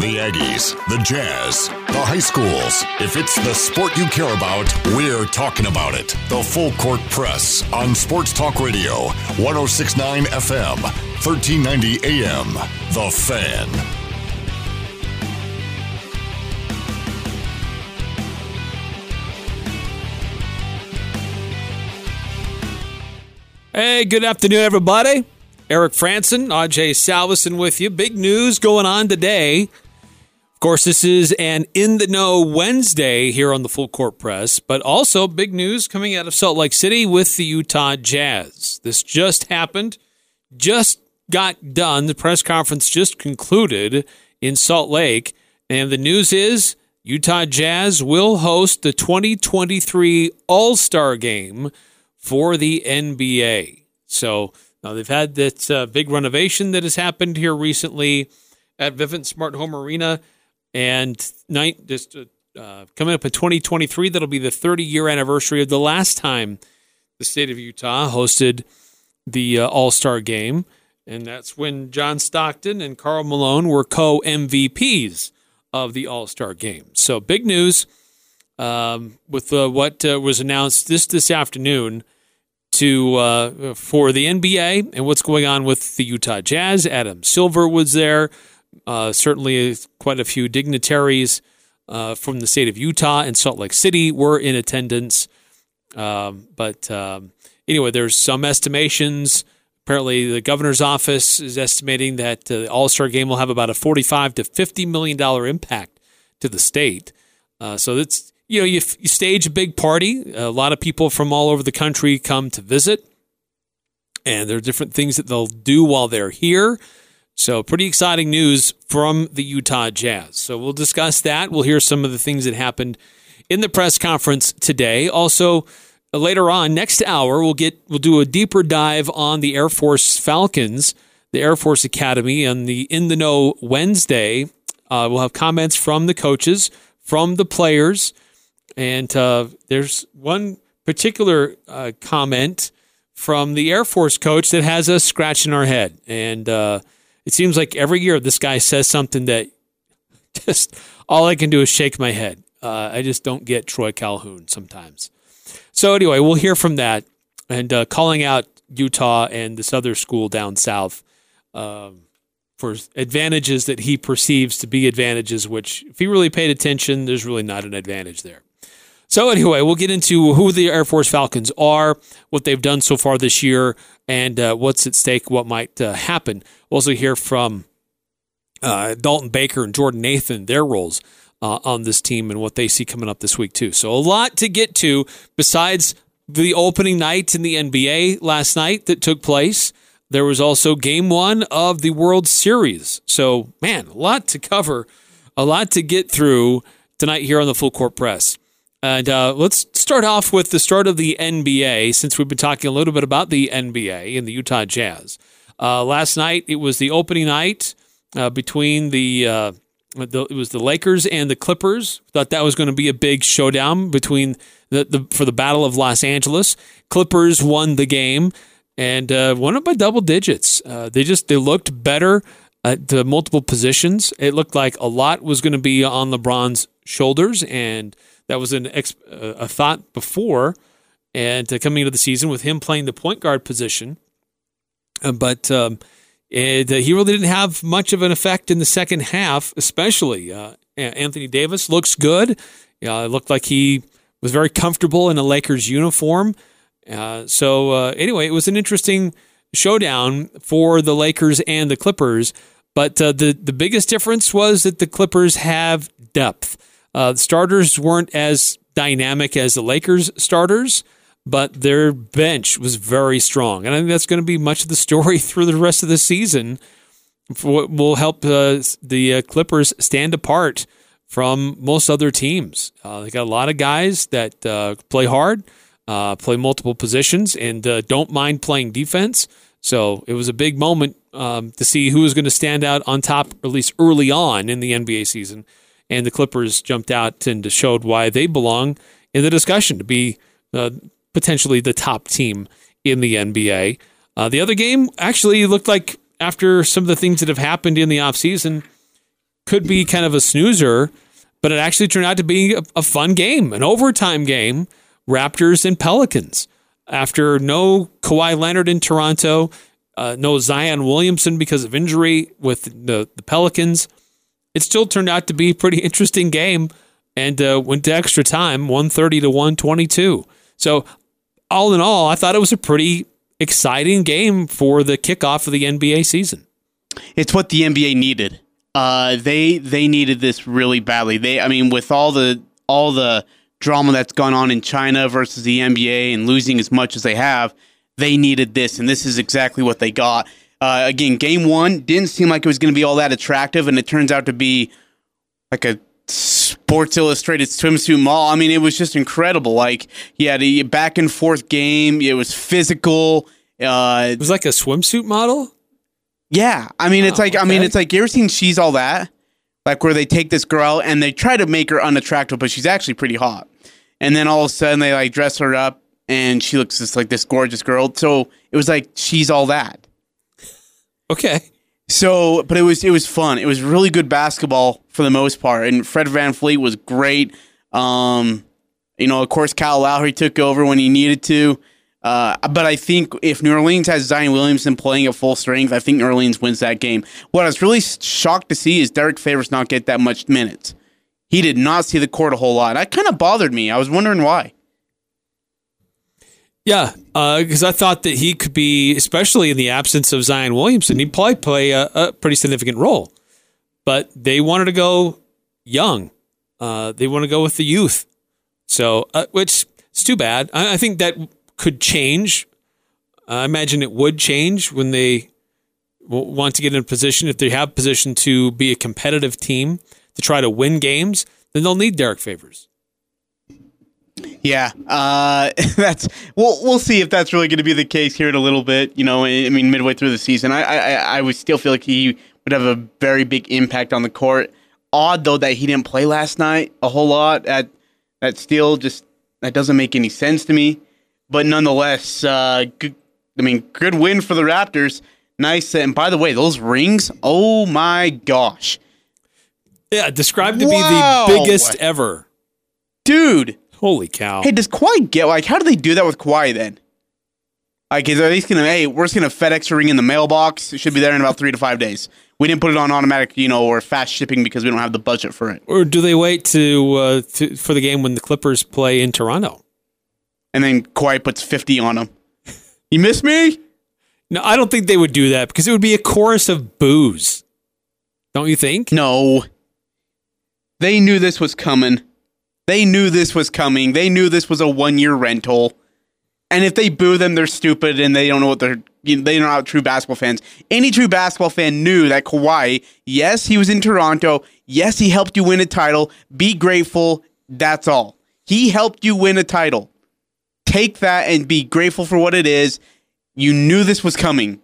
The Aggies, the Jazz, the high schools. If it's the sport you care about, we're talking about it. The Full Court Press on Sports Talk Radio, 106.9 FM, 1390 AM. The Fan. Hey, good afternoon, everybody. Eric Frandsen, Ajay Salvesen with you. Big news going on today. Of course, this is an In the Know Wednesday here on the Full Court Press, but also big news coming out of Salt Lake City with the Utah Jazz. This just happened, just got done. The press conference just concluded in Salt Lake, and the news is Utah Jazz will host the 2023 All-Star Game for the NBA. So now they've had that big renovation that has happened here recently at Vivint Smart Home Arena, and coming up in 2023, that'll be the 30-year anniversary of the last time the state of Utah hosted the All-Star Game, and that's when John Stockton and Karl Malone were co-MVPs of the All-Star Game. So big news with what was announced this afternoon for the NBA and what's going on with the Utah Jazz. Adam Silver was there. Certainly quite a few dignitaries from the state of Utah and Salt Lake City were in attendance. Anyway, there's some estimations. Apparently the governor's office is estimating that the All-Star Game will have about a $45 to $50 million impact to the state. So that's, you stage a big party. A lot of people from all over the country come to visit, and there are different things that they'll do while they're here. So pretty exciting news from the Utah Jazz. So we'll discuss that. We'll hear some of the things that happened in the press conference today. Also, later on, next hour, we'll do a deeper dive on the Air Force Falcons, the Air Force Academy, and the In the Know Wednesday. We'll have comments from the coaches, from the players. And there's one particular comment from the Air Force coach that has us scratching our head. And it seems like every year this guy says something that just all I can do is shake my head. I just don't get Troy Calhoun sometimes. So anyway, we'll hear from that. And calling out Utah and this other school down south for advantages that he perceives to be advantages, which if he really paid attention, there's really not an advantage there. So anyway, we'll get into who the Air Force Falcons are, what they've done so far this year, and what's at stake, what might happen. We'll also hear from Dalton Baker and Jordan Nathan, their roles on this team and what they see coming up this week too. So a lot to get to besides the opening night in the NBA last night that took place. There was also Game 1 of the World Series. So, man, a lot to cover, a lot to get through tonight here on the Full Court Press. And let's start off with the start of the NBA, since we've been talking a little bit about the NBA and the Utah Jazz. Last night, it was the opening night between the Lakers and the Clippers. Thought that was going to be a big showdown between for the Battle of Los Angeles. Clippers won the game and won it by double digits. They looked better at the multiple positions. It looked like a lot was going to be on LeBron's shoulders, and that was a thought before and coming into the season with him playing the point guard position. He really didn't have much of an effect in the second half, especially. Anthony Davis looks good. It looked like he was very comfortable in a Lakers uniform. Anyway, it was an interesting showdown for the Lakers and the Clippers. But the biggest difference was that the Clippers have depth. The starters weren't as dynamic as the Lakers starters, but their bench was very strong. And I think that's going to be much of the story through the rest of the season for what will help the Clippers stand apart from most other teams. They got a lot of guys that play hard, play multiple positions, and don't mind playing defense. So it was a big moment to see who was going to stand out on top, at least early on in the NBA season. And the Clippers jumped out and showed why they belong in the discussion to be potentially the top team in the NBA. The other game actually looked like, after some of the things that have happened in the offseason, could be kind of a snoozer, but it actually turned out to be a fun game, an overtime game, Raptors and Pelicans. After no Kawhi Leonard in Toronto, no Zion Williamson because of injury with the Pelicans, it still turned out to be a pretty interesting game and went to extra time, 130 to 122. So all in all, I thought it was a pretty exciting game for the kickoff of the NBA season. It's what the NBA needed. They needed this really badly. With all the drama that's gone on in China versus the NBA and losing as much as they have, they needed this, and this is exactly what they got. Again, game one didn't seem like it was going to be all that attractive, and it turns out to be like a Sports Illustrated swimsuit model. It was just incredible. Yeah, the back and forth game. It was physical. It was like a swimsuit model? Yeah. It's like, you ever seen She's All That? Like where they take this girl and they try to make her unattractive, but she's actually pretty hot. And then all of a sudden they dress her up and she looks just like this gorgeous girl. So it was like She's All That. Okay. So, but it was fun. It was really good basketball for the most part. And Fred VanVleet was great. Of course, Kyle Lowry took over when he needed to. But I think if New Orleans has Zion Williamson playing at full strength, I think New Orleans wins that game. What I was really shocked to see is Derrick Favors not get that much minutes. He did not see the court a whole lot. That kind of bothered me. I was wondering why. Yeah, because I thought that he could be, especially in the absence of Zion Williamson, he'd probably play a pretty significant role. But they wanted to go young. They want to go with the youth. So, which is too bad. I think that could change. I imagine it would change when they want to get in a position, if they have position to be a competitive team, to try to win games, then they'll need Derrick Favors. Yeah, we'll see if that's really going to be the case here in a little bit. Midway through the season, I would still feel like he would have a very big impact on the court. Odd though that he didn't play last night a whole lot. That still just that doesn't make any sense to me. But nonetheless, good win for the Raptors. Nice, and by the way, those rings. Oh my gosh! Yeah, described to be the biggest ever, dude. Holy cow. Hey, does Kawhi get, how do they do that with Kawhi then? Is at least going to, we're just going to FedEx a ring in the mailbox. It should be there in about 3 to 5 days. We didn't put it on automatic, or fast shipping because we don't have the budget for it. Or do they wait to for the game when the Clippers play in Toronto? And then Kawhi puts 50 on them. You miss me? No, I don't think they would do that because it would be a chorus of boos. Don't you think? No. They knew this was coming. They knew this was coming. They knew this was a one-year rental. And if they boo them, they're stupid and they don't know what they're not true basketball fans. Any true basketball fan knew that Kawhi, yes, he was in Toronto. Yes, he helped you win a title. Be grateful. That's all. He helped you win a title. Take that and be grateful for what it is. You knew this was coming.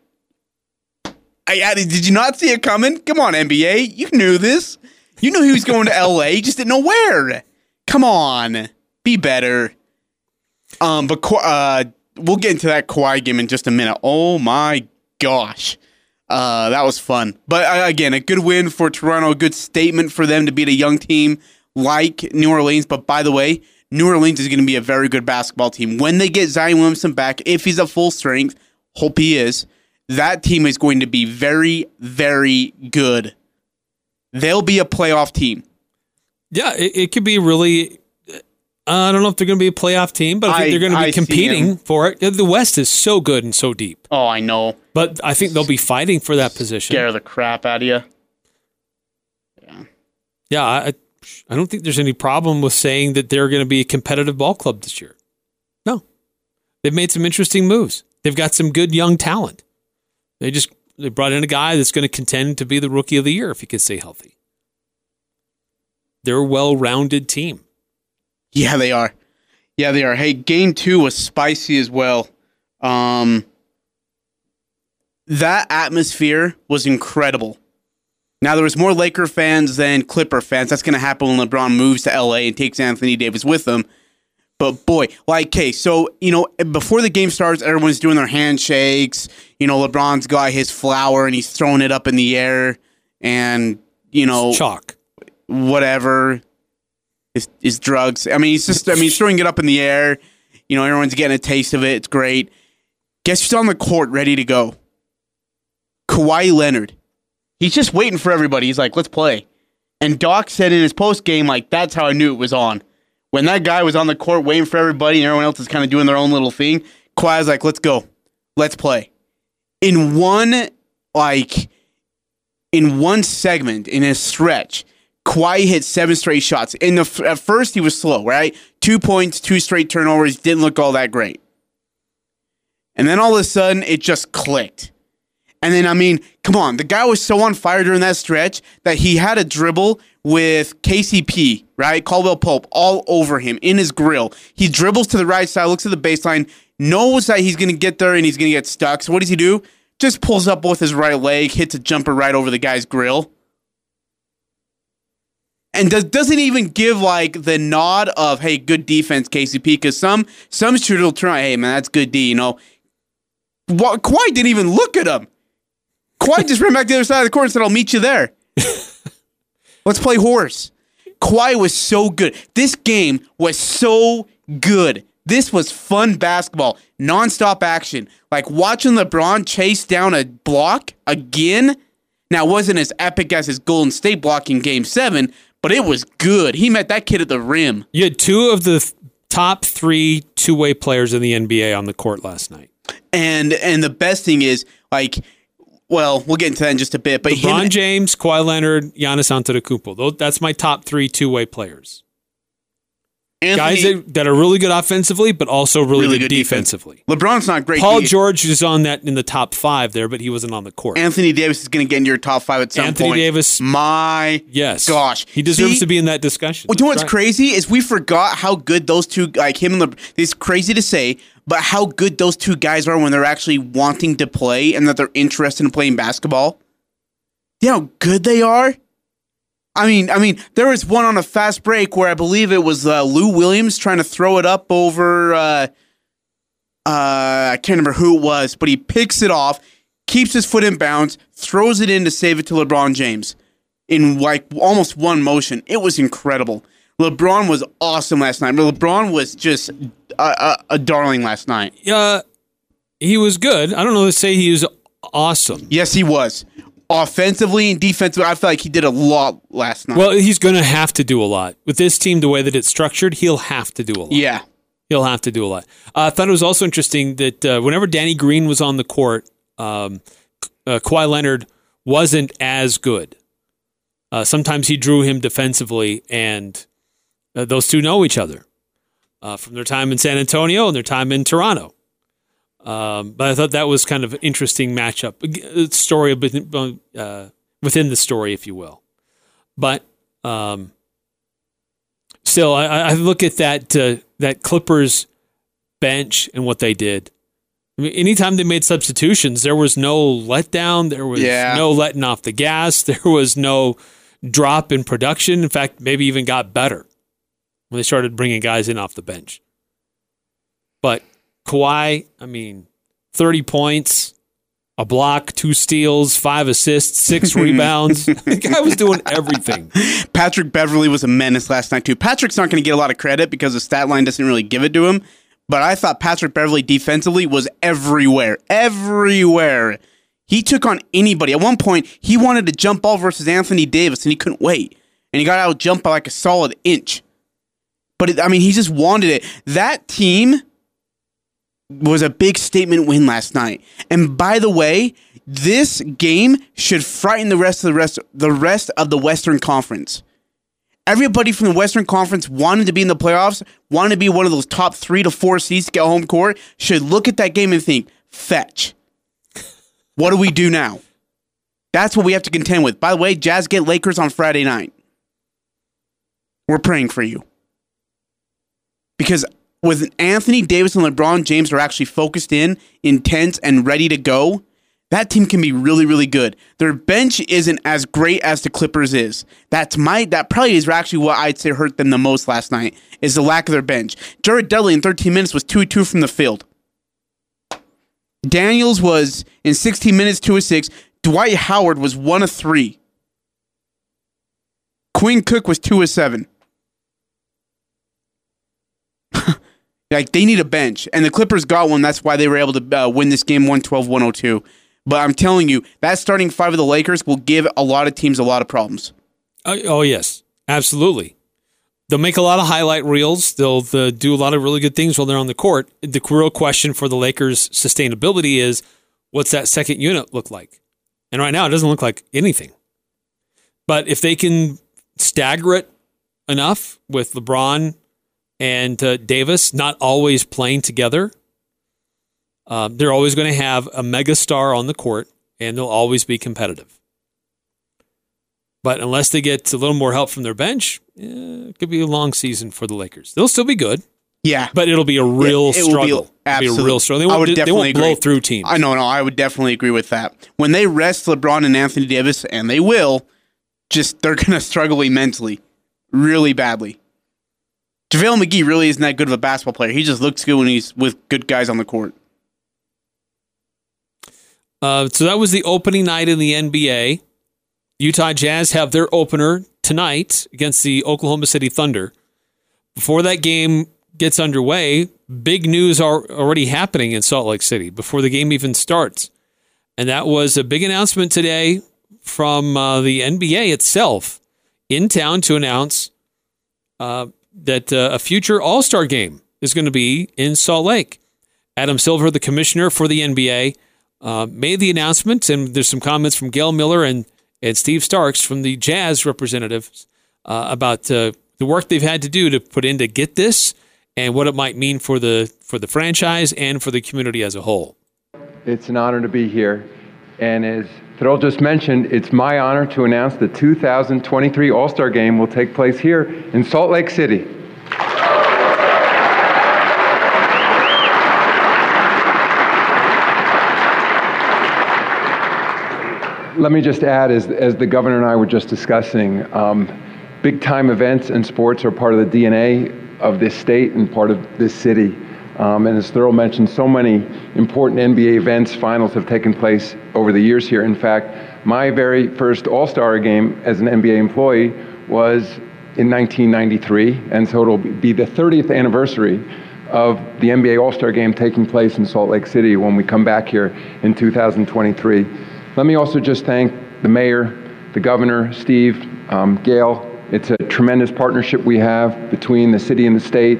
Did you not see it coming? Come on, NBA. You knew this. You knew he was going to LA. You just didn't know where. Come on, be better. But we'll get into that Kawhi game in just a minute. Oh my gosh, that was fun. But again, a good win for Toronto, a good statement for them to beat a young team like New Orleans. But by the way, New Orleans is going to be a very good basketball team when they get Zion Williamson back. If he's at full strength, hope he is. That team is going to be very, very good. They'll be a playoff team. Yeah, it could be really. I don't know if they're going to be a playoff team, but I think they're going to be competing for it. The West is so good and so deep. Oh, I know. But I think they'll be fighting for that position. Scare the crap out of you. Yeah. Yeah, I don't think there's any problem with saying that they're going to be a competitive ball club this year. No. They've made some interesting moves. They've got some good young talent. They brought in a guy that's going to contend to be the rookie of the year if he can stay healthy. They're a well-rounded team. Yeah, they are. Yeah, they are. Hey, game two was spicy as well. That atmosphere was incredible. Now, there was more Laker fans than Clipper fans. That's going to happen when LeBron moves to L.A. and takes Anthony Davis with him. But, boy, before the game starts, everyone's doing their handshakes. LeBron's got his flower, and he's throwing it up in the air, and you know, it's chalk, whatever, is drugs. I mean, he's just, he's throwing it up in the air. You know, everyone's getting a taste of it. It's great. Guess who's on the court ready to go? Kawhi Leonard. He's just waiting for everybody. He's like, let's play. And Doc said in his post game, like, that's how I knew it was on. When that guy was on the court waiting for everybody and everyone else is kind of doing their own little thing, Kawhi's like, let's go. Let's play. In one segment, in a stretch, Kawhi hit 7 straight shots. At first, he was slow, right? 2 points, 2 straight turnovers, didn't look all that great. And then all of a sudden, it just clicked. And then, come on. The guy was so on fire during that stretch that he had a dribble with KCP, right? Caldwell Pope, all over him, in his grill. He dribbles to the right side, looks at the baseline, knows that he's going to get there and he's going to get stuck. So what does he do? Just pulls up with his right leg, hits a jumper right over the guy's grill. And doesn't even give, the nod of, hey, good defense, KCP, because some shooter will turn, hey, man, that's good D, you know. Kawhi didn't even look at him. Kawhi just ran back to the other side of the court and said, I'll meet you there. Let's play horse. Kawhi was so good. This game was so good. This was fun basketball, nonstop action. Like watching LeBron chase down a block again. Now, it wasn't as epic as his Golden State block in Game 7, but it was good. He met that kid at the rim. You had two of the top 3 two-way players in the NBA on the court last night. And the best thing is, well, we'll get into that in just a bit. But LeBron James, Kawhi Leonard, Giannis Antetokounmpo. That's my top 3 two-way players. Guys that are really good offensively, but also really good defensively. LeBron's not great. Paul George is on that in the top 5 there, but he wasn't on the court. Anthony Davis is going to get into your top 5 at some point. Anthony Davis. My gosh. He deserves to be in that discussion. Well, you know what's crazy is we forgot how good those two, him and LeBron, it's crazy to say, but how good those two guys are when they're actually wanting to play and that they're interested in playing basketball. You know how good they are? There was one on a fast break where I believe it was Lou Williams trying to throw it up over, I can't remember who it was, but he picks it off, keeps his foot in bounds, throws it in to save it to LeBron James in almost one motion. It was incredible. LeBron was awesome last night. LeBron was just a darling last night. He was good. I don't know to say he was awesome. Yes, he was. Offensively and defensively, I feel like he did a lot last night. Well, he's going to have to do a lot. With this team, the way that it's structured, he'll have to do a lot. Yeah. He'll have to do a lot. I thought it was also interesting that whenever Danny Green was on the court, Kawhi Leonard wasn't as good. Sometimes he drew him defensively, and those two know each other from their time in San Antonio and their time in Toronto. But I thought that was kind of an interesting matchup, within the story, if you will. But still, I look at that Clippers bench and what they did. Anytime they made substitutions, there was no letdown. There was no letting off the gas. There was no drop in production. In fact, maybe even got better when they started bringing guys in off the bench. But Kawhi, 30 points, a block, 2 steals, 5 assists, 6 rebounds. The guy was doing everything. Patrick Beverley was a menace last night, too. Patrick's not going to get a lot of credit because the stat line doesn't really give it to him, but I thought Patrick Beverley defensively was everywhere. Everywhere. He took on anybody. At one point, he wanted to jump ball versus Anthony Davis, and he couldn't wait. And he got out jumped by a solid inch. But, he just wanted it. That team was a big statement win last night. And by the way, this game should frighten the rest of the Western Conference. Everybody from the Western Conference wanted to be in the playoffs, wanted to be one of those top 3 to 4 seeds to get home court, should look at that game and think, fetch. What do we do now? That's what we have to contend with. By the way, Jazz get Lakers on Friday night. We're praying for you. Because with Anthony Davis and LeBron James are actually focused in, intense, and ready to go, that team can be really, really good. Their bench isn't as great as the Clippers is. That probably is actually what I'd say hurt them the most last night, is the lack of their bench. Jared Dudley in 13 minutes was 2-2 from the field. Daniels was, in 16 minutes, 2-6. Dwight Howard was 1-3. Quinn Cook was 2 of 7. Like, they need a bench. And the Clippers got one. That's why they were able to win this game 112-102. But I'm telling you, that starting five of the Lakers will give a lot of teams a lot of problems. Oh, yes. Absolutely. They'll make a lot of highlight reels. They'll do a lot of really good things while they're on the court. The real question for the Lakers' sustainability is, what's that second unit look like? And right now, it doesn't look like anything. But if they can stagger it enough with LeBron and Davis not always playing together, they're always going to have a megastar on the court, and they'll always be competitive. But unless they get a little more help from their bench, it could be a long season for the Lakers. They'll still be good. Yeah. But it'll be a real struggle. Absolutely. It'll be a real struggle. They won't blow through teams. No, I would definitely agree with that. When they rest LeBron and Anthony Davis, and they will, they're going to struggle immensely, really badly. JaVale McGee really isn't that good of a basketball player. He just looks good when he's with good guys on the court. So that was the opening night in the NBA. Utah Jazz have their opener tonight against the Oklahoma City Thunder. Before that game gets underway, big news are already happening in Salt Lake City before the game even starts. And that was a big announcement today from the NBA itself in town to announce that a future All-Star game is going to be in Salt Lake. Adam Silver, the commissioner for the NBA, made the announcement, and there's some comments from Gail Miller and Steve Starks from the Jazz representatives about the work they've had to do to put in to get this and what it might mean for the franchise and for the community as a whole. It's an honor to be here. And as Terrell just mentioned, it's my honor to announce the 2023 All-Star Game will take place here in Salt Lake City. Let me just add, as the governor and I were just discussing, big-time events and sports are part of the DNA of this state and part of this city. And as Thurl mentioned, so many important NBA events, finals have taken place over the years here. In fact, my very first All-Star game as an NBA employee was in 1993, and so it'll be the 30th anniversary of the NBA All-Star game taking place in Salt Lake City when we come back here in 2023. Let me also just thank the mayor, the governor, Steve, Gail. It's a tremendous partnership we have between the city and the state,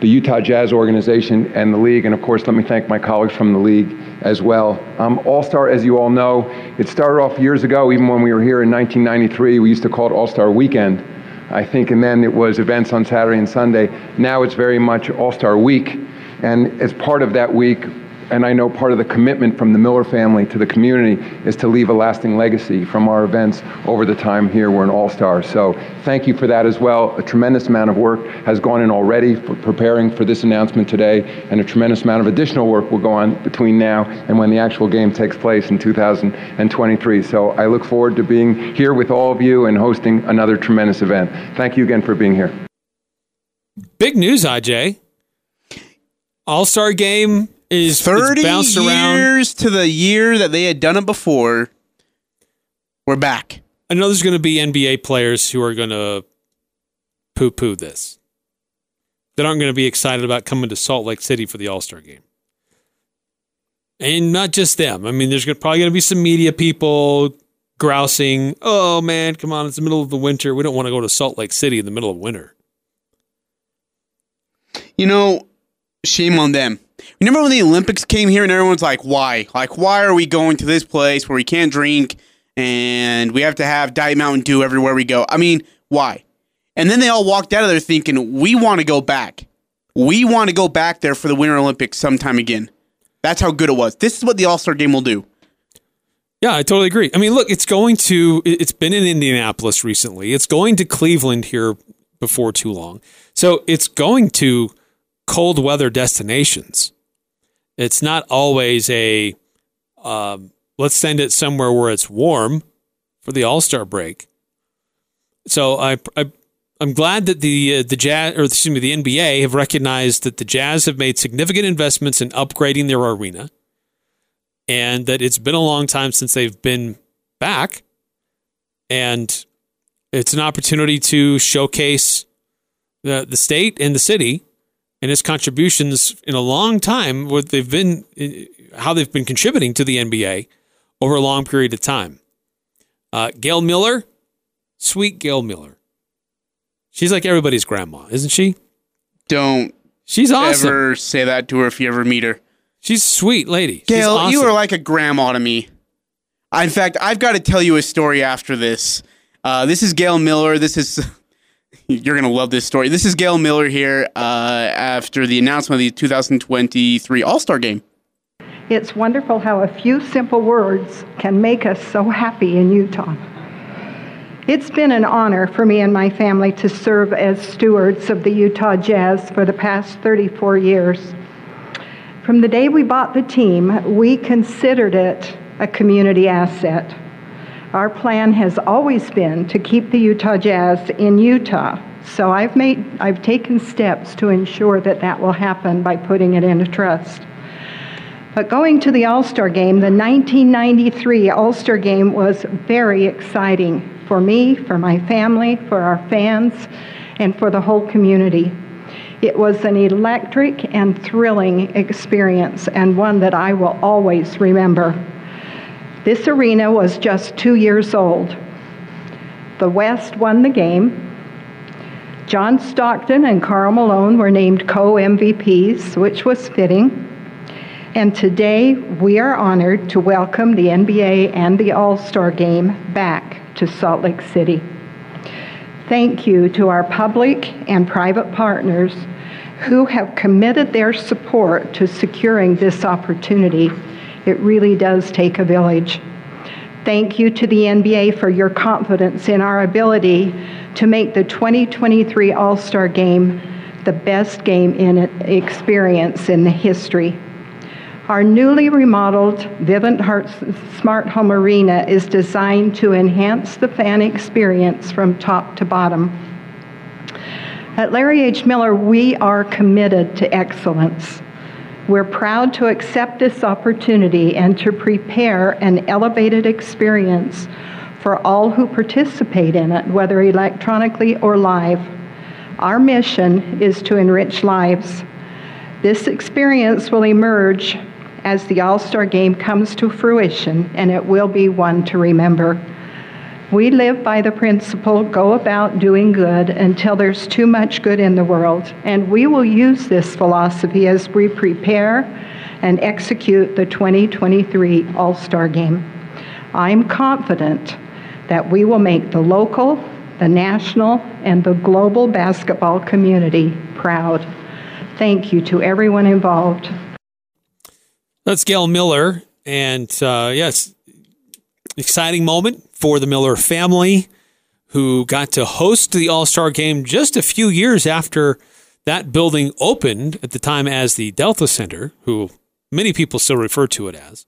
the Utah Jazz organization, and the league. And of course, let me thank my colleagues from the league as well. All-Star, as you all know, it started off years ago, even when we were here in 1993, we used to call it All-Star Weekend, I think, and then it was events on Saturday and Sunday. Now it's very much All-Star Week. And as part of that week, and I know part of the commitment from the Miller family to the community is to leave a lasting legacy from our events over the time here. We're an all-star. So thank you for that as well. A tremendous amount of work has gone in already for preparing for this announcement today, and a tremendous amount of additional work will go on between now and when the actual game takes place in 2023. So I look forward to being here with all of you and hosting another tremendous event. Thank you again for being here. Big news, Ajay. All-star game is 30 years around to the year that they had done it before. We're back. I know there's going to be NBA players who are going to poo-poo this, that aren't going to be excited about coming to Salt Lake City for the All-Star game. And not just them. I mean, there's probably going to be some media people grousing, oh, man, come on, it's the middle of the winter. We don't want to go to Salt Lake City in the middle of winter. You know, shame on them. Remember when the Olympics came here and everyone's like, why? Like, why are we going to this place where we can't drink and we have to have Diet Mountain Dew everywhere we go? I mean, why? And then they all walked out of there thinking, we want to go back. We want to go back there for the Winter Olympics sometime again. That's how good it was. This is what the All-Star Game will do. Yeah, I totally agree. I mean, look, it's been in Indianapolis recently. It's going to Cleveland here before too long. So it's going to cold weather destinations. It's not always a let's send it somewhere where it's warm for the All-Star break. So I'm glad that the NBA have recognized that the Jazz have made significant investments in upgrading their arena, and that it's been a long time since they've been back, and It's an opportunity to showcase the state and the city and his contributions in a long time, what they've been, how they've been contributing to the NBA over a long period of time. Gail Miller, sweet Gail Miller. She's like everybody's grandma, isn't she? Don't. She's awesome. Ever say that to her if you ever meet her. She's a sweet lady. Gail, awesome. You are like a grandma to me. In fact, I've got to tell you a story after this. This is Gail Miller. This is... You're going to love this story. This is Gail Miller here after the announcement of the 2023 All-Star Game. It's wonderful how a few simple words can make us so happy in Utah. It's been an honor for me and my family to serve as stewards of the Utah Jazz for the past 34 years. From the day we bought the team, we considered it a community asset. Our plan has always been to keep the Utah Jazz in Utah, so I've taken steps to ensure that that will happen by putting it into trust. But going to the All-Star Game, the 1993 All-Star Game was very exciting for me, for my family, for our fans, and for the whole community. It was an electric and thrilling experience, and one that I will always remember. This arena was just 2 years old. The West won the game. John Stockton and Karl Malone were named co-MVPs, which was fitting. And today, we are honored to welcome the NBA and the All-Star Game back to Salt Lake City. Thank you to our public and private partners who have committed their support to securing this opportunity. It really does take a village. Thank you to the NBA for your confidence in our ability to make the 2023 All-Star Game the best game in experience in the history. Our newly remodeled Vivint Smart Home Arena is designed to enhance the fan experience from top to bottom. At Larry H. Miller, we are committed to excellence. We're proud to accept this opportunity and to prepare an elevated experience for all who participate in it, whether electronically or live. Our mission is to enrich lives. This experience will emerge as the All-Star Game comes to fruition, and it will be one to remember. We live by the principle, go about doing good until there's too much good in the world, and we will use this philosophy as we prepare and execute the 2023 All-Star Game. I'm confident that we will make the local, the national, and the global basketball community proud. Thank you to everyone involved. That's Gail Miller, and yes, exciting moment for the Miller family, who got to host the All-Star Game just a few years after that building opened at the time as the Delta Center, who many people still refer to it as.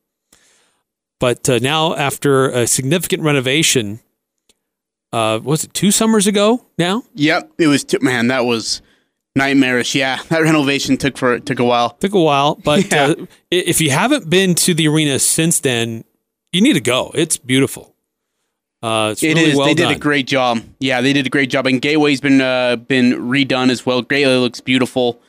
But now, after a significant renovation, was it 2 summers ago now? Yep, it was. Man, that was nightmarish. Yeah, that renovation took a while. Took a while, but yeah. If you haven't been to the arena since then, you need to go. It's beautiful. It really is. Well, they did a great job. Yeah, they did a great job. And Gateway's been redone as well. Gateway looks beautiful.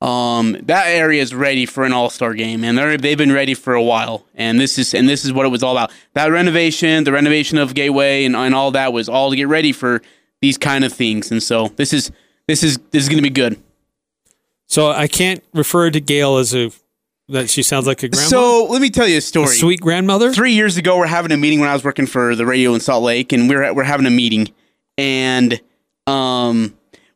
That area is ready for an All-Star Game, and they've been ready for a while. And this is what it was all about. That renovation, the renovation of Gateway, and all that was all to get ready for these kind of things. And so this is going to be good. So I can't refer to Gail as a. That she sounds like a grandma? So let me tell you a story. A sweet grandmother? 3 years ago, we're having a meeting when I was working for the radio in Salt Lake, and we're having a meeting. And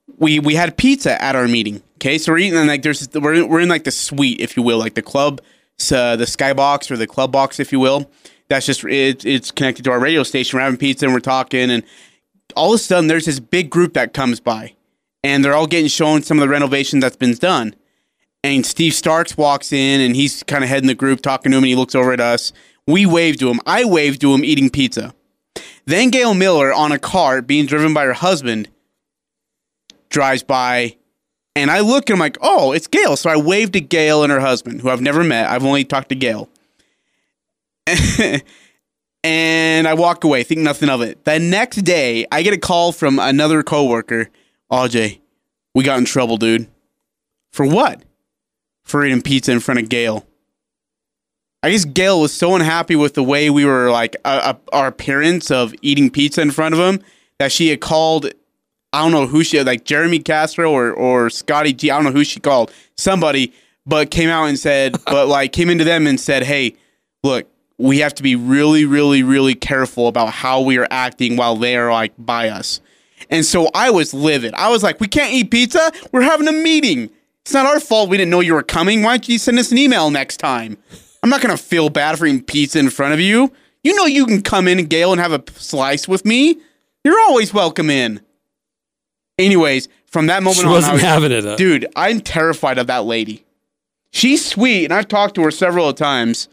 we had pizza at our meeting. Okay, so we're eating, and like we're in like the suite, if you will, like the club, the skybox or the club box, if you will. That's just it's connected to our radio station. We're having pizza and we're talking, and all of a sudden there's this big group that comes by, and they're all getting shown some of the renovation that's been done. And Steve Starks walks in, and he's kind of heading the group, talking to him, and he looks over at us. We wave to him. I wave to him, eating pizza. Then Gail Miller, on a cart, being driven by her husband, drives by, and I look, and I'm like, oh, it's Gail. So I wave to Gail and her husband, who I've never met. I've only talked to Gail. And I walked away, think nothing of it. The next day, I get a call from another coworker. Ajay, we got in trouble, dude. For what? For eating pizza in front of Gail. I guess Gail was so unhappy with the way we were, like, our appearance of eating pizza in front of him, that she had called, I don't know who she had, like Jeremy Castro or Scotty G, I don't know who she called, somebody, but came out and said, but like came into them and said, hey, look, we have to be really, really, really careful about how we are acting while they are like by us. And so I was livid. I was like, we can't eat pizza. We're having a meeting. It's not our fault. We didn't know you were coming. Why don't you send us an email next time? I'm not going to feel bad for eating pizza in front of you. You know, you can come in, Gail, and have a slice with me. You're always welcome in. Anyways, from that moment on, I was having it up. Dude, I'm terrified of that lady. She's sweet, and I've talked to her several times.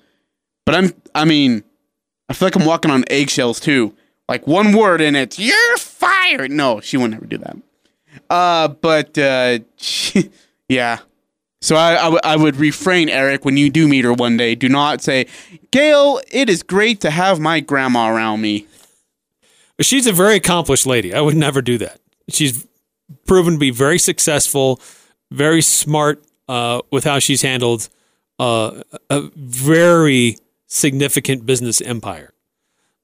But I feel like I'm walking on eggshells too. Like one word and it's, you're fired. No, she would never do that. Yeah. So I would refrain, Eric, when you do meet her one day. Do not say, Gail, it is great to have my grandma around me. She's a very accomplished lady. I would never do that. She's proven to be very successful, very smart with how she's handled a very significant business empire.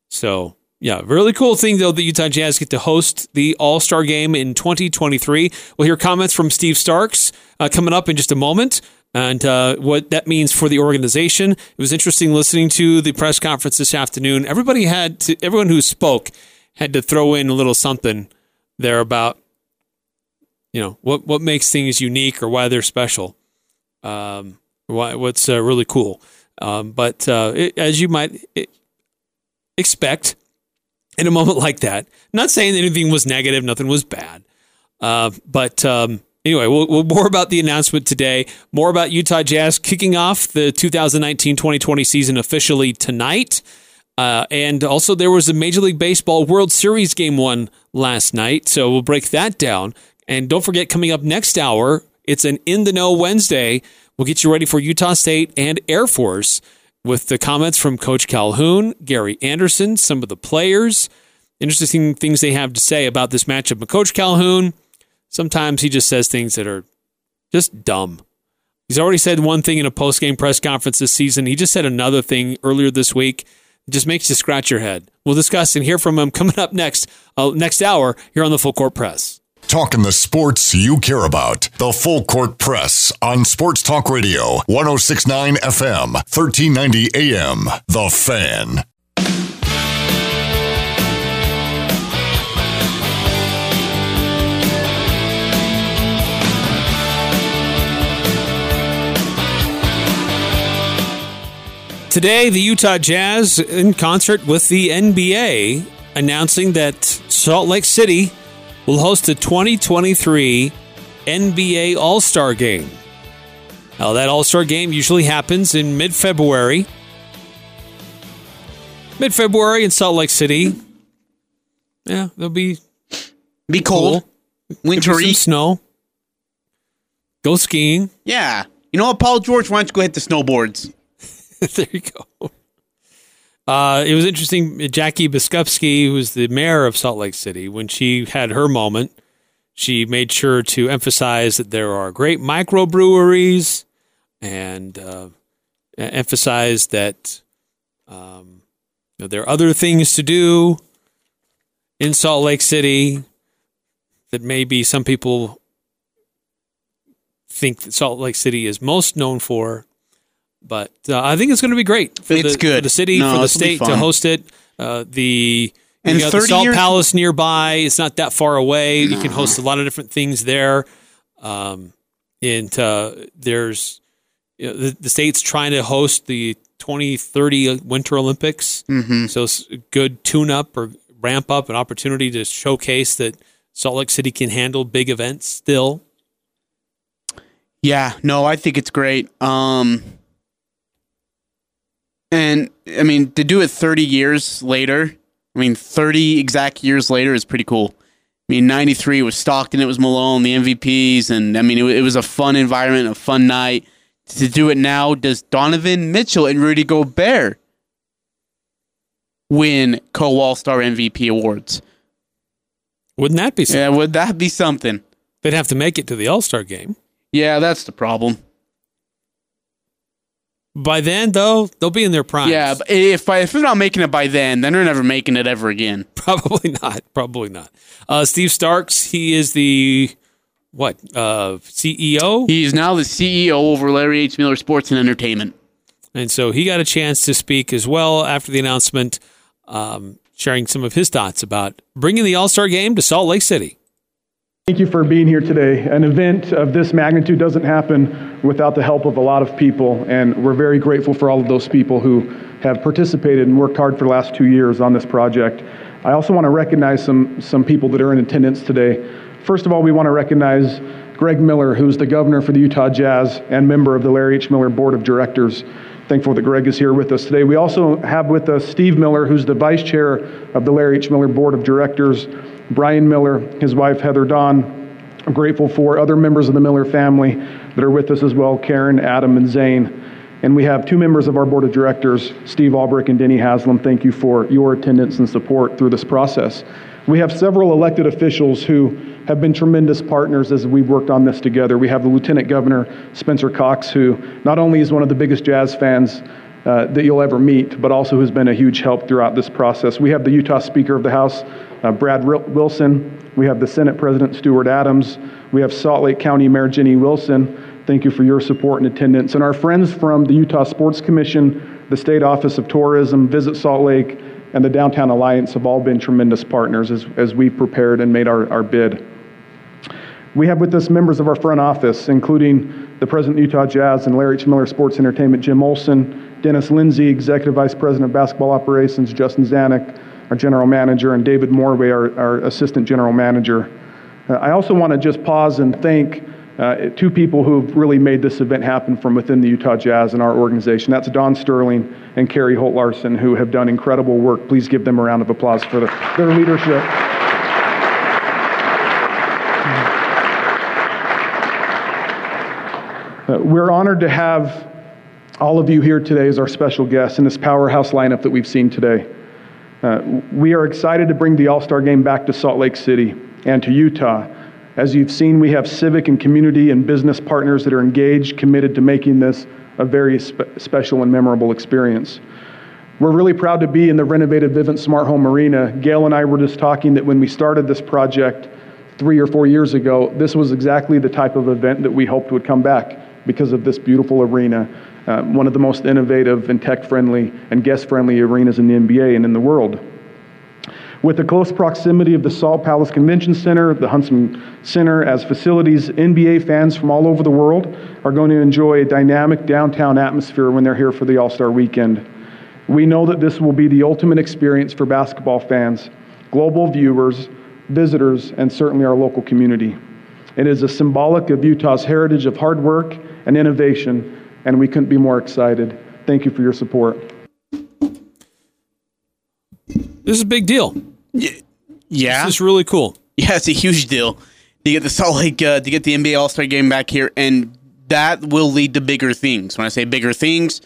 So, yeah, really cool thing, though, that Utah Jazz get to host the All-Star Game in 2023. We'll hear comments from Steve Starks coming up in just a moment and what that means for the organization. It was interesting listening to the press conference this afternoon. Everyone who spoke had to throw in a little something there about, you know, what makes things unique or why they're special. What's really cool. As you might expect in a moment like that, not saying that anything was negative, nothing was bad. Anyway, we'll more about the announcement today, more about Utah Jazz kicking off the 2019-2020 season officially tonight. And also there was a Major League Baseball World Series Game 1 last night. So we'll break that down. And don't forget, coming up next hour, it's an In the Know Wednesday. We'll get you ready for Utah State and Air Force with the comments from Coach Calhoun, Gary Anderson, some of the players. Interesting things they have to say about this matchup. But Coach Calhoun, sometimes he just says things that are just dumb. He's already said one thing in a post-game press conference this season. He just said another thing earlier this week. It just makes you scratch your head. We'll discuss and hear from him coming up next hour here on the Full Court Press. Talking the sports you care about. The Full Court Press on Sports Talk Radio, 106.9 FM, 1390 AM. The Fan. Today, the Utah Jazz, in concert with the NBA, announcing that Salt Lake City will host the 2023 NBA All-Star Game. Now, that All-Star Game usually happens in mid-February. Mid-February in Salt Lake City. Yeah, there'll be cold. Wintry. Some snow. Go skiing. Yeah. You know what, Paul George, why don't you go hit the snowboards? There you go. It was interesting. Jackie Biskupski, who was the mayor of Salt Lake City, when she had her moment, she made sure to emphasize that there are great microbreweries and emphasize that there are other things to do in Salt Lake City that maybe some people think that Salt Lake City is most known for. But I think it's going to be great for the city, for the state to host it. The Salt Palace nearby. It's not that far away. No. You can host a lot of different things there. The state's trying to host the 2030 Winter Olympics. Mm-hmm. So it's a good tune-up or ramp-up, an opportunity to showcase that Salt Lake City can handle big events still. Yeah, no, I think it's great. To do it 30 years later, 30 exact years later is pretty cool. 93 was Stockton, it was Malone, the MVPs, and it was a fun environment, a fun night. To do it now, does Donovan Mitchell and Rudy Gobert win co-All-Star MVP awards. Wouldn't that be something? Yeah, would that be something? They'd have to make it to the All-Star game. Yeah, that's the problem. By then, though, they'll be in their prime. Yeah, but if they're not making it by then they're never making it ever again. Probably not. Probably not. Steve Starks, he is the... What? CEO? He's now the CEO over Larry H. Miller Sports and Entertainment. And so he got a chance to speak as well after the announcement, sharing some of his thoughts about bringing the All-Star Game to Salt Lake City. Thank you for being here today. An event of this magnitude doesn't happen without the help of a lot of people, and we're very grateful for all of those people who have participated and worked hard for the last 2 years on this project. I also want to recognize some people that are in attendance today. First of all, we want to recognize Greg Miller, who's the governor for the Utah Jazz and member of the Larry H. Miller Board of Directors. Thankful that Greg is here with us today. We also have with us Steve Miller, who's the vice chair of the Larry H. Miller Board of Directors, Brian Miller, his wife Heather Dawn. I'm grateful for other members of the Miller family that are with us as well, Karen, Adam, and Zane. And we have two members of our board of directors, Steve Albrecht and Denny Haslam. Thank you for your attendance and support through this process. We have several elected officials who have been tremendous partners as we've worked on this together. We have the Lieutenant Governor, Spencer Cox, who not only is one of the biggest Jazz fans that you'll ever meet, but also has been a huge help throughout this process. We have the Utah Speaker of the House, Brad Wilson. We have the Senate President, Stuart Adams. We have Salt Lake County Mayor Jenny Wilson. Thank you for your support and attendance. And our friends from the Utah Sports Commission, the State Office of Tourism, Visit Salt Lake, and the Downtown Alliance have all been tremendous partners as we prepared and made our bid. We have with us members of our front office, including the president of Utah Jazz and Larry H. Miller Sports Entertainment, Jim Olson, Dennis Lindsay, Executive Vice President of Basketball Operations, Justin Zanuck, our general manager, and David Morway, our assistant general manager. I also want to just pause and thank two people who have really made this event happen from within the Utah Jazz and our organization. That's Don Sterling and Carrie Holt-Larson, who have done incredible work. Please give them a round of applause for their leadership. We're honored to have all of you here today as our special guests in this powerhouse lineup that we've seen today. We are excited to bring the All-Star Game back to Salt Lake City and to Utah. As you've seen, we have civic and community and business partners that are engaged, committed to making this a very special and memorable experience. We're really proud to be in the renovated Vivint Smart Home Arena. Gail and I were just talking that when we started this project 3 or 4 years ago, this was exactly the type of event that we hoped would come back, because of this beautiful arena, one of the most innovative and tech-friendly and guest-friendly arenas in the NBA and in the world. With the close proximity of the Salt Palace Convention Center, the Huntsman Center as facilities, NBA fans from all over the world are going to enjoy a dynamic downtown atmosphere when they're here for the All-Star Weekend. We know that this will be the ultimate experience for basketball fans, global viewers, visitors, and certainly our local community. It is a symbolic of Utah's heritage of hard work and innovation, and we couldn't be more excited. Thank you for your support. This is a big deal. Yeah. This is really cool. Yeah, it's a huge deal to get the Salt Lake, to get the NBA All-Star Game back here, and that will lead to bigger things. When I say bigger things,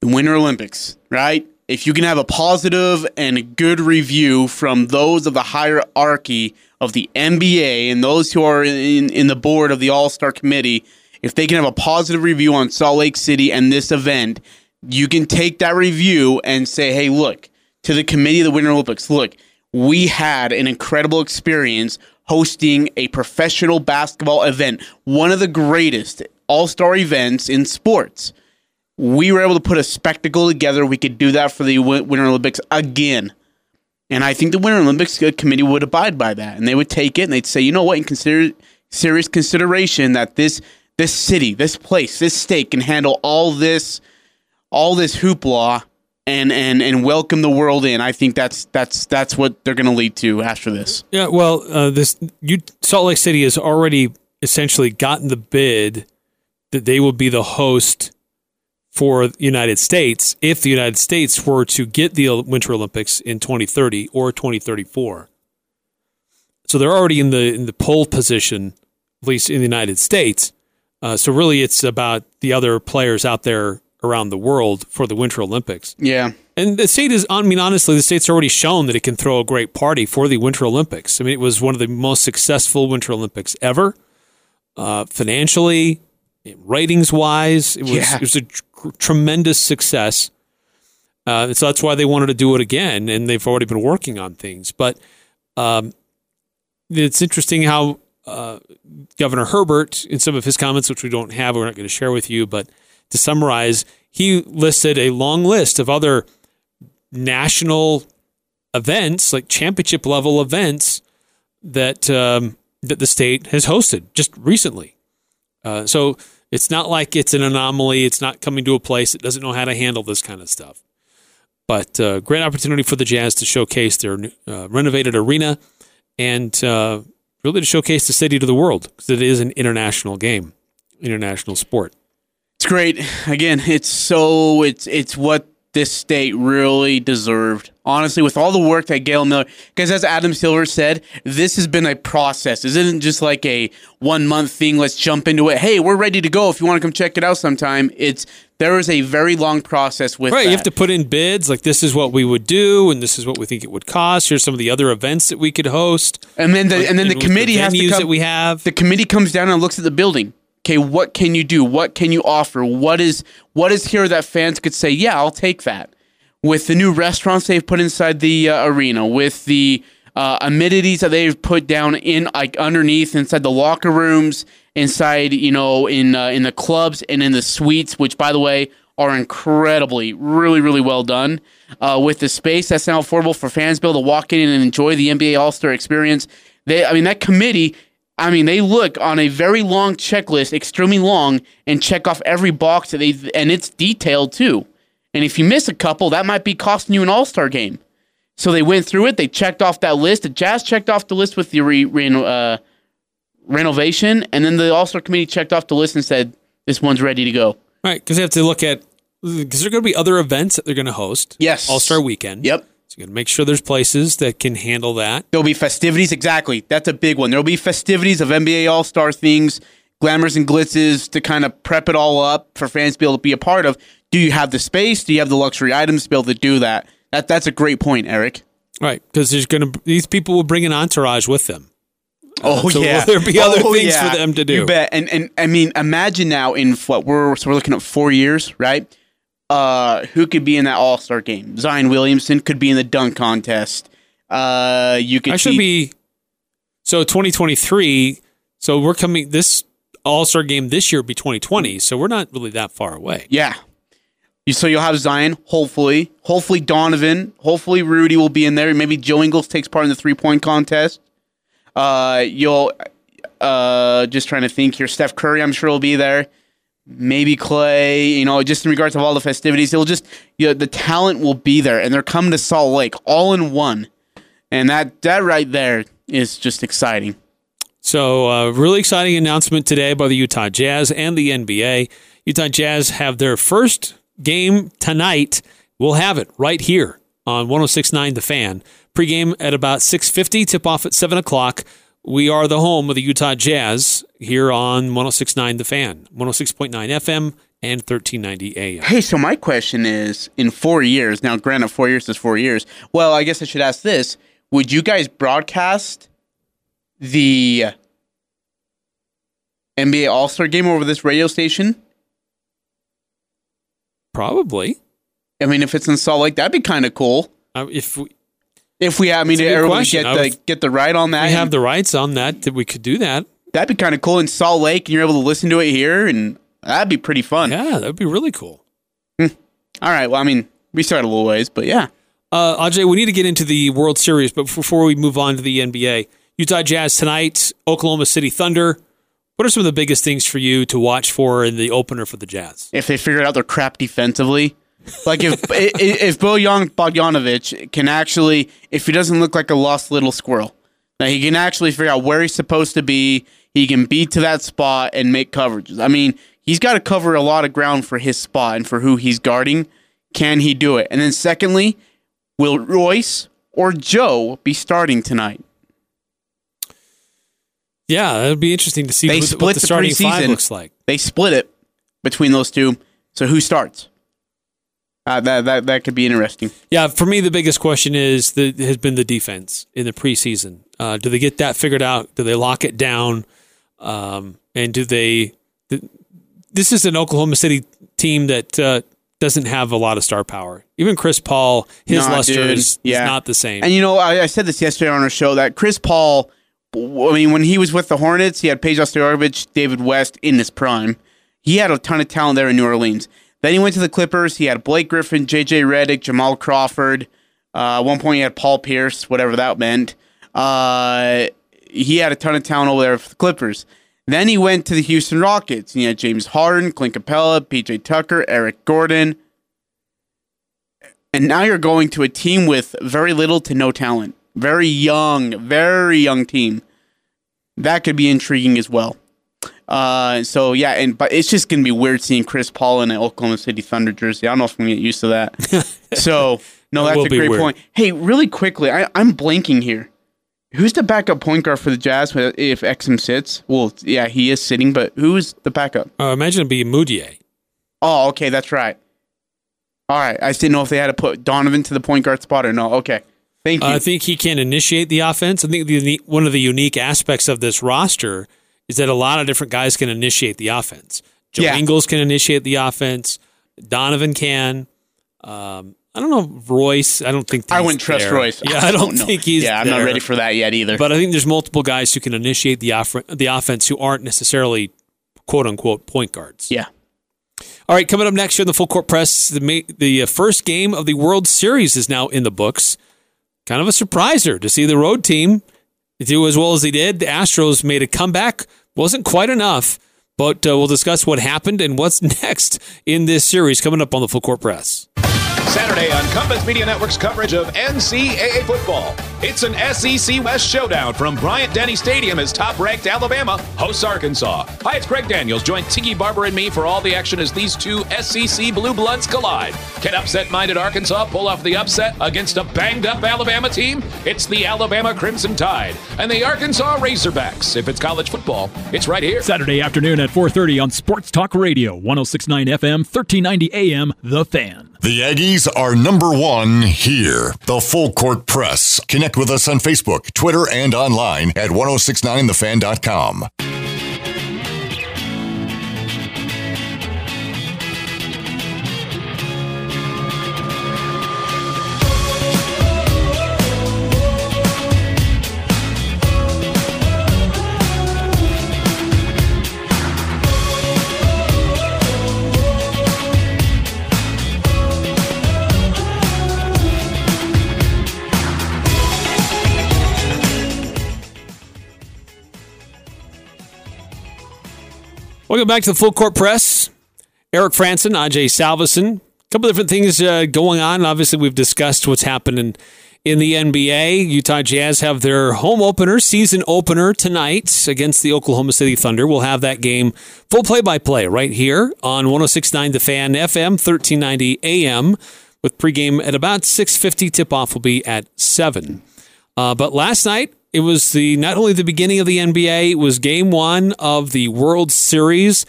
the Winter Olympics, right? If you can have a positive and a good review from those of the hierarchy of the NBA and those who are in the board of the All-Star Committee, if they can have a positive review on Salt Lake City and this event, you can take that review and say, hey, look, to the committee of the Winter Olympics, look, we had an incredible experience hosting a professional basketball event, one of the greatest All-Star events in sports. We were able to put a spectacle together. We could do that for the Winter Olympics again. And I think the Winter Olympics Committee would abide by that. And they would take it and they'd say, you know what, in serious consideration that this city, this place, this state can handle all this hoopla and welcome the world in. I think that's what they're going to lead to after this. Yeah, well, Salt Lake City has already essentially gotten the bid that they will be the host for the United States, if the United States were to get the Winter Olympics in 2030 or 2034. So they're already in the pole position, at least in the United States. So really it's about the other players out there around the world for the Winter Olympics. Yeah. And the state is, I mean, honestly, the state's already shown that it can throw a great party for the Winter Olympics. I mean, it was one of the most successful Winter Olympics ever, financially, ratings-wise. It was a tremendous success. So that's why they wanted to do it again, and they've already been working on things. But it's interesting how Governor Herbert, in some of his comments, which we don't have, we're not going to share with you, but to summarize, he listed a long list of other national events, like championship-level events, that that the state has hosted just recently. So it's not like it's an anomaly. It's not coming to a place that doesn't know how to handle this kind of stuff. But great opportunity for the Jazz to showcase their renovated arena and really to showcase the city to the world, because it is an international game, international sport. It's great. Again, it's what this state really deserved. Honestly, with all the work that Gail Miller, because as Adam Silver said, this has been a process. This isn't just like a 1 month thing. Let's jump into it. Hey, we're ready to go. If you want to come check it out sometime, there is a very long process with that. Right, you have to put in bids. Like, this is what we would do, and this is what we think it would cost. Here's some of the other events that we could host. And then the committee has to come. That we have. The committee comes down and looks at the building. Okay, what can you do? What can you offer? What is here that fans could say, yeah, I'll take that? With the new restaurants they've put inside the arena, with the amenities that they've put down in, like, underneath, inside the locker rooms, inside, in the clubs and in the suites, which, by the way, are incredibly, really, really well done. With the space that's now affordable for fans to be able to walk in and enjoy the NBA All-Star experience. That committee... they look on a very long checklist, extremely long, and check off every box and it's detailed too. And if you miss a couple, that might be costing you an All-Star game. So they went through it. They checked off that list. The Jazz checked off the list with the renovation, and then the All-Star committee checked off the list and said, this one's ready to go. Right, because they have to look at, because there are going to be other events that they're going to host. Yes. All-Star weekend. Yep. So you got to make sure there's places that can handle that. There'll be festivities. Exactly. That's a big one. There'll be festivities of NBA All-Star things, glamours and glitzes to kind of prep it all up for fans to be able to be a part of. Do you have the space? Do you have the luxury items to be able to do that? That's a great point, Eric. Right, because these people will bring an entourage with them. Will there be other things for them to do? You bet. And imagine now in we're looking at 4 years, right? Who could be in that All-Star game? Zion Williamson could be in the dunk contest. So 2023. So we're coming. This All-Star game this year would be 2020. So we're not really that far away. Yeah. So you'll have Zion. Hopefully Donovan. Hopefully Rudy will be in there. Maybe Joe Ingles takes part in the 3-point contest. Just trying to think here. Steph Curry, I'm sure will be there. Maybe Clay, just in regards to all the festivities, the talent will be there, and they're coming to Salt Lake all in one. And that right there is just exciting. So really exciting announcement today by the Utah Jazz and the NBA. Utah Jazz have their first game tonight. We'll have it right here on 106.9 The Fan. Pre-game at about 6:50, tip-off at 7 o'clock. We are the home of the Utah Jazz here on 106.9 The Fan, 106.9 FM and 1390 AM. Hey, so my question is, in 4 years, now granted 4 years is 4 years, well, I guess I should ask this, would you guys broadcast the NBA All-Star Game over this radio station? Probably. If it's in Salt Lake, that'd be kind of cool. If we get the right on that. We have the rights on that we could do that. That'd be kind of cool in Salt Lake, and you're able to listen to it here, and that'd be pretty fun. Yeah, that'd be really cool. All right, well, we started a little ways, but yeah. Ajay, we need to get into the World Series, but before we move on to the NBA, Utah Jazz tonight, Oklahoma City Thunder. What are some of the biggest things for you to watch for in the opener for the Jazz? If they figure out their crap defensively. Like if Bojan Bogdanovic can actually, if he doesn't look like a lost little squirrel, that he can actually figure out where he's supposed to be, he can be to that spot and make coverages. He's got to cover a lot of ground for his spot and for who he's guarding. Can he do it? And then secondly, will Royce or Joe be starting tonight? Yeah, that'd be interesting to see what the starting five looks like. They split it between those two, so who starts? That could be interesting. Yeah, for me, the biggest question has been the defense in the preseason. Do they get that figured out? Do they lock it down? And do they? This is an Oklahoma City team that doesn't have a lot of star power. Even Chris Paul, his luster is not the same. And, you know, I said this yesterday on our show that Chris Paul, I mean, when he was with the Hornets, he had Peja Stojakovic, David West in his prime. He had a ton of talent there in New Orleans. Then he went to the Clippers. He had Blake Griffin, J.J. Redick, Jamal Crawford. At one point, he had Paul Pierce, whatever that meant. He had a ton of talent over there for the Clippers. Then he went to the Houston Rockets. He had James Harden, Clint Capella, P.J. Tucker, Eric Gordon. And now you're going to a team with very little to no talent. Very young team. That could be intriguing as well. But it's just gonna be weird seeing Chris Paul in an Oklahoma City Thunder jersey. I don't know if I'm gonna get used to that. So no, that's a great point. Hey, really quickly, I'm blanking here. Who's the backup point guard for the Jazz if Exum sits? Well, yeah, he is sitting, but who's the backup? Imagine it'd be Moutier. Oh, okay, that's right. All right, I just didn't know if they had to put Donovan to the point guard spot or no. Okay. Thank you. I think he can initiate the offense. I think one of the unique aspects of this roster is that a lot of different guys can initiate the offense. Joe Ingles can initiate the offense. Donovan can. I don't know Royce. I don't think he's I wouldn't there. Trust Royce. Yeah, I don't think he's Yeah, I'm there. Not ready for that yet either. But I think there's multiple guys who can initiate the offense who aren't necessarily quote-unquote point guards. Yeah. All right, coming up next here in the Full Court Press, the first game of the World Series is now in the books. Kind of a surpriser to see the road team do as well as they did. The Astros made a comeback. Wasn't quite enough, but we'll discuss what happened and what's next in this series coming up on the Full Court Press. Saturday on Compass Media Network's coverage of NCAA football. It's an SEC West showdown from Bryant-Denny Stadium as top-ranked Alabama hosts Arkansas. Hi, it's Greg Daniels. Join Tiki Barber and me for all the action as these two SEC Blue Bloods collide. Can upset-minded Arkansas pull off the upset against a banged-up Alabama team? It's the Alabama Crimson Tide and the Arkansas Razorbacks. If it's college football, it's right here. Saturday afternoon at 4:30 on Sports Talk Radio, 106.9 FM, 1390 AM, The Fan. The Aggies are number one here. The Full Court Press. Connect with us on Facebook, Twitter, and online at 1069thefan.com. Welcome back to the Full Court Press. Eric Frandsen, Ajay Salvesen. A couple different things going on. Obviously, we've discussed what's happening in the NBA. Utah Jazz have their home opener, season opener tonight against the Oklahoma City Thunder. We'll have that game full play-by-play right here on 106.9 The Fan FM, 1390 AM, with pregame at about 6:50. Tip-off will be at 7. But last night, it was not only the beginning of the NBA, it was game one of the World Series,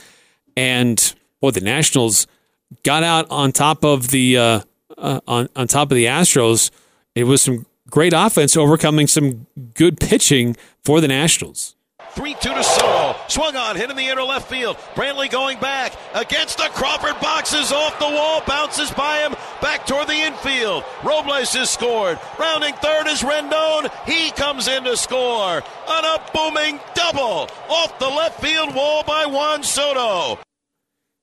and the Nationals got out on top of the on top of the Astros. It was some great offense overcoming some good pitching for the Nationals. 3-2 to Soto. Swung on, hit in the inner left field. Brantley going back against the Crawford boxes off the wall, bounces by him back toward the infield. Robles has scored. Rounding third is Rendon. He comes in to score on a booming double off the left field wall by Juan Soto.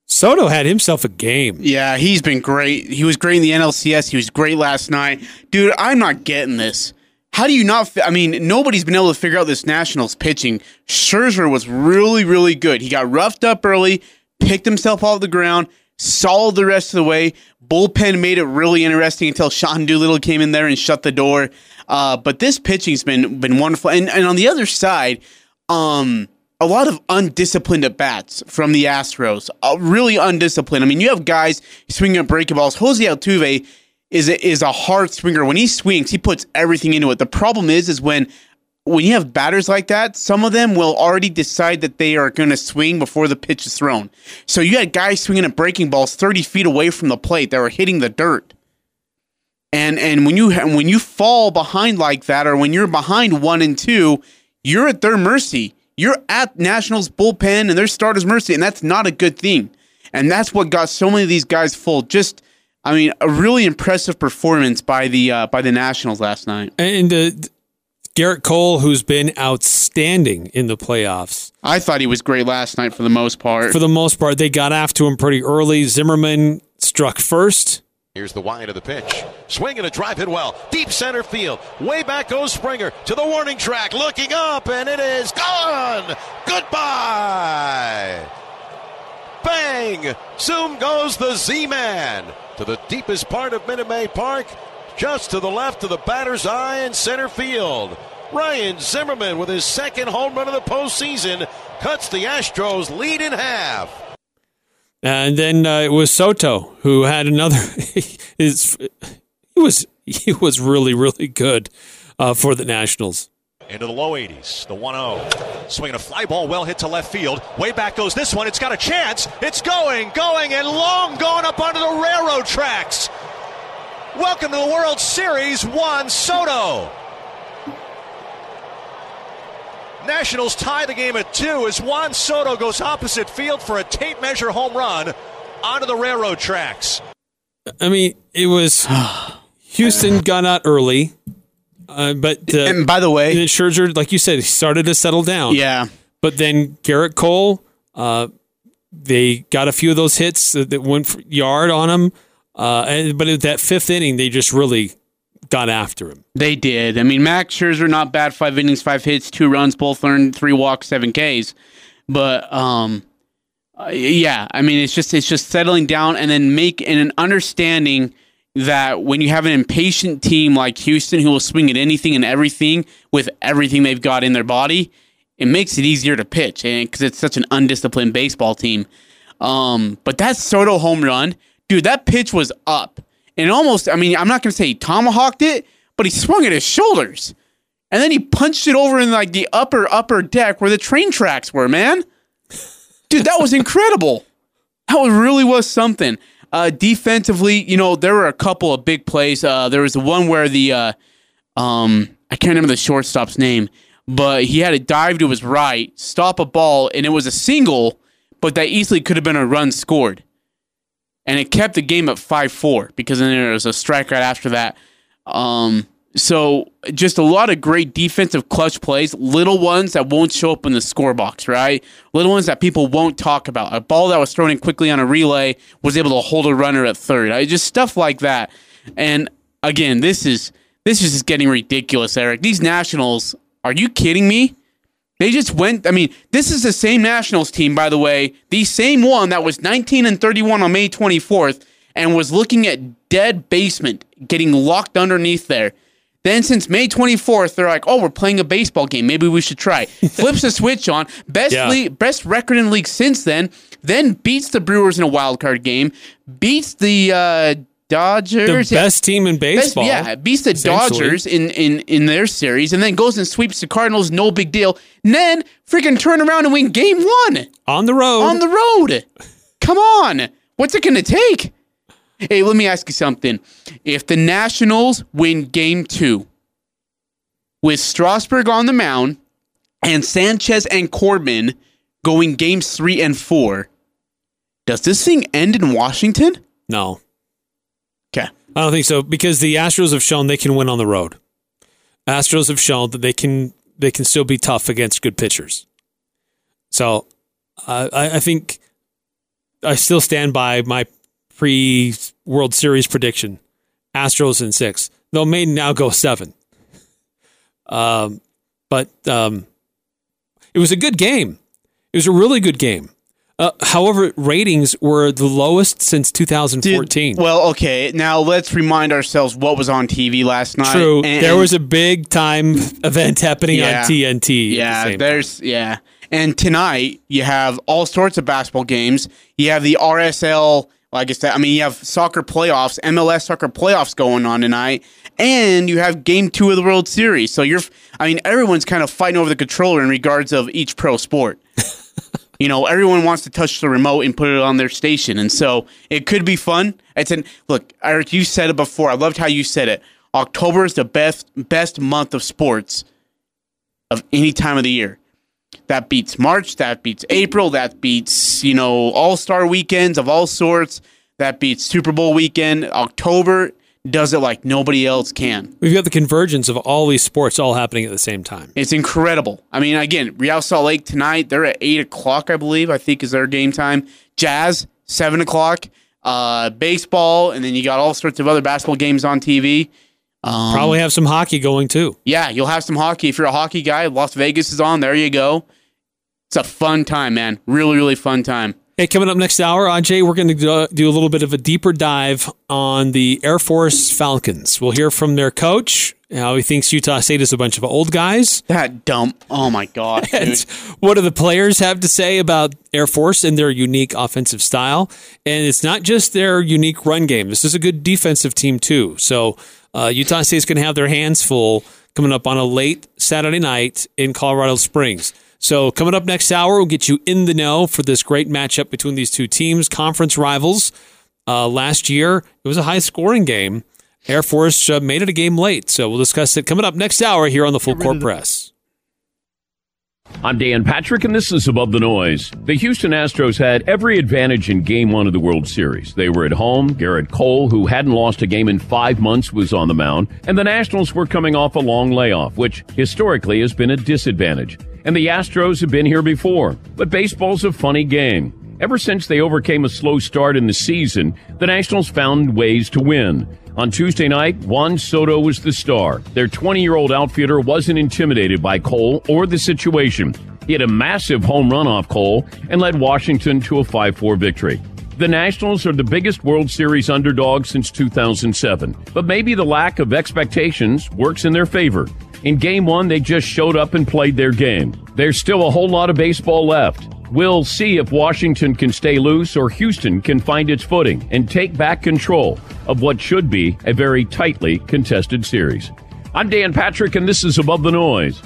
Soto had himself a game. Yeah, he's been great. He was great in the NLCS. He was great last night. Dude, I'm not getting this. How do you not? I mean, nobody's been able to figure out this Nationals pitching. Scherzer was really, really good. He got roughed up early, picked himself off the ground, solid the rest of the way. Bullpen made it really interesting until Sean Doolittle came in there and shut the door. But this pitching's been wonderful. And on the other side, a lot of undisciplined at-bats from the Astros. Really undisciplined. I mean, you have guys swinging at breaking balls. Jose Altuve is a hard swinger. When he swings, he puts everything into it. The problem is when when you have batters like that, some of them will already decide that they are going to swing before the pitch is thrown. So you had guys swinging at breaking balls 30 feet away from the plate that were hitting the dirt. And when you fall behind like that, or when you're behind 1 and 2, you're at their mercy. You're at Nationals bullpen and their starters' mercy, and that's not a good thing. And that's what got so many of these guys full. Just, I mean, a really impressive performance by the Nationals last night. And Garrett Cole, who's been outstanding in the playoffs. I thought he was great last night for the most part. For the most part, they got after him pretty early. Zimmerman struck first. Here's the wide of the pitch. Swing and a drive hit well. Deep center field. Way back goes Springer to the warning track. Looking up, and it is gone. Goodbye. Bang. Zoom goes the Z-Man to the deepest part of Minute Maid Park. Just to the left of the batter's eye in center field. Ryan Zimmerman with his second home run of the postseason cuts the Astros lead in half. And then it was Soto who had another. he was really, really good for the Nationals. Into the low 80s, the 1-0. Swinging a fly ball, well hit to left field. Way back goes this one. It's got a chance. It's going, and long going up onto the railroad tracks. Welcome to the World Series, Juan Soto. Nationals tie the game at 2 as Juan Soto goes opposite field for a tape measure home run onto the railroad tracks. I mean, it was Houston got out early, and by the way, Scherzer, like you said, started to settle down. Yeah, but then Garrett Cole, they got a few of those hits that went for yard on him. But in that fifth inning, they just really got after him. They did. I mean, Max Scherzer, not bad. 5 innings, 5 hits, 2 runs, both earned, 3 walks, 7 Ks. But yeah, I mean, it's just settling down and then making an understanding that when you have an impatient team like Houston, who will swing at anything and everything with everything they've got in their body, it makes it easier to pitch, and because it's such an undisciplined baseball team. But that Soto home run. Dude, that pitch was up. And almost, I mean, I'm not going to say he tomahawked it, but he swung at his shoulders. And then he punched it over in like the upper deck where the train tracks were, man. Dude, that was incredible. That really was something. Defensively, you know, there were a couple of big plays. There was the one where the, I can't remember the shortstop's name, but he had a dive to his right, stop a ball, and it was a single, but that easily could have been a run scored. And it kept the game at 5-4 because then there was a strike right after that. So just a lot of great defensive clutch plays, little ones that won't show up in the score box, right? Little ones that people won't talk about. A ball that was thrown in quickly on a relay was able to hold a runner at third. Just stuff like that. And again, this is just getting ridiculous, Eric. These Nationals, are you kidding me? They just went, I mean, this is the same Nationals team, by the way, the same one that was 19-31 on May 24th and was looking at dead basement, getting locked underneath there. Then since May 24th, they're like, oh, we're playing a baseball game. Maybe we should try. Flips the switch on. Best record in league since then beats the Brewers in a wild card game, beats the Dodgers. The best team in baseball. Beats the Dodgers in their series, and then goes and sweeps the Cardinals, no big deal. And then freaking turn around and win game 1. On the road. Come on. What's it going to take? Hey, let me ask you something. If the Nationals win game 2 with Strasburg on the mound and Sanchez and Corbin going games 3 and 4, does this thing end in Washington? No. Okay. I don't think so, because the Astros have shown they can win on the road. Astros have shown that they can still be tough against good pitchers. So I think I still stand by my pre-World Series prediction. Astros in 6. They may now go 7. But it was a good game. It was a really good game. However, ratings were the lowest since 2014. Well, okay. Now let's remind ourselves what was on TV last night. True. And there was a big time event happening on TNT. Yeah. And tonight you have all sorts of basketball games. You have the RSL, like I said, you have soccer playoffs, MLS soccer playoffs going on tonight. and you have Game 2 of the World Series. So everyone's kind of fighting over the controller in regards of each pro sport. You know, everyone wants to touch the remote and put it on their station, and so it could be fun. Look, Eric, you said it before. I loved how you said it. October is the best month of sports of any time of the year. That beats March. That beats April. That beats, all-star weekends of all sorts. That beats Super Bowl weekend. October does it like nobody else can. We've got the convergence of all these sports all happening at the same time. It's incredible. I mean, again, Real Salt Lake tonight, they're at 8 o'clock, I believe, is their game time. Jazz, 7 o'clock. Baseball, and then you got all sorts of other basketball games on TV. Probably have some hockey going, too. Yeah, you'll have some hockey. If you're a hockey guy, Las Vegas is on. There you go. It's a fun time, man. Really, really fun time. Hey, coming up next hour, Ajay, we're going to do a little bit of a deeper dive on the Air Force Falcons. We'll hear from their coach, how he thinks Utah State is a bunch of old guys. That dump. Oh, my gosh. What do the players have to say about Air Force and their unique offensive style? And it's not just their unique run game. This is a good defensive team, too. So Utah State's going to have their hands full coming up on a late Saturday night in Colorado Springs. So coming up next hour, we'll get you in the know for this great matchup between these two teams, conference rivals. Last year, it was a high-scoring game. Air Force made it a game late, so we'll discuss it coming up next hour here on the Full Court Press. I'm Dan Patrick, and this is Above the Noise. The Houston Astros had every advantage in Game 1 of the World Series. They were at home. Garrett Cole, who hadn't lost a game in 5 months, was on the mound, and the Nationals were coming off a long layoff, which historically has been a disadvantage. And the Astros have been here before. But baseball's a funny game. Ever since they overcame a slow start in the season, the Nationals found ways to win. On Tuesday night, Juan Soto was the star. Their 20-year-old outfielder wasn't intimidated by Cole or the situation. He had a massive home run off Cole and led Washington to a 5-4 victory. The Nationals are the biggest World Series underdog since 2007. But maybe the lack of expectations works in their favor. In Game 1, they just showed up and played their game. There's still a whole lot of baseball left. We'll see if Washington can stay loose or Houston can find its footing and take back control of what should be a very tightly contested series. I'm Dan Patrick, and this is Above the Noise.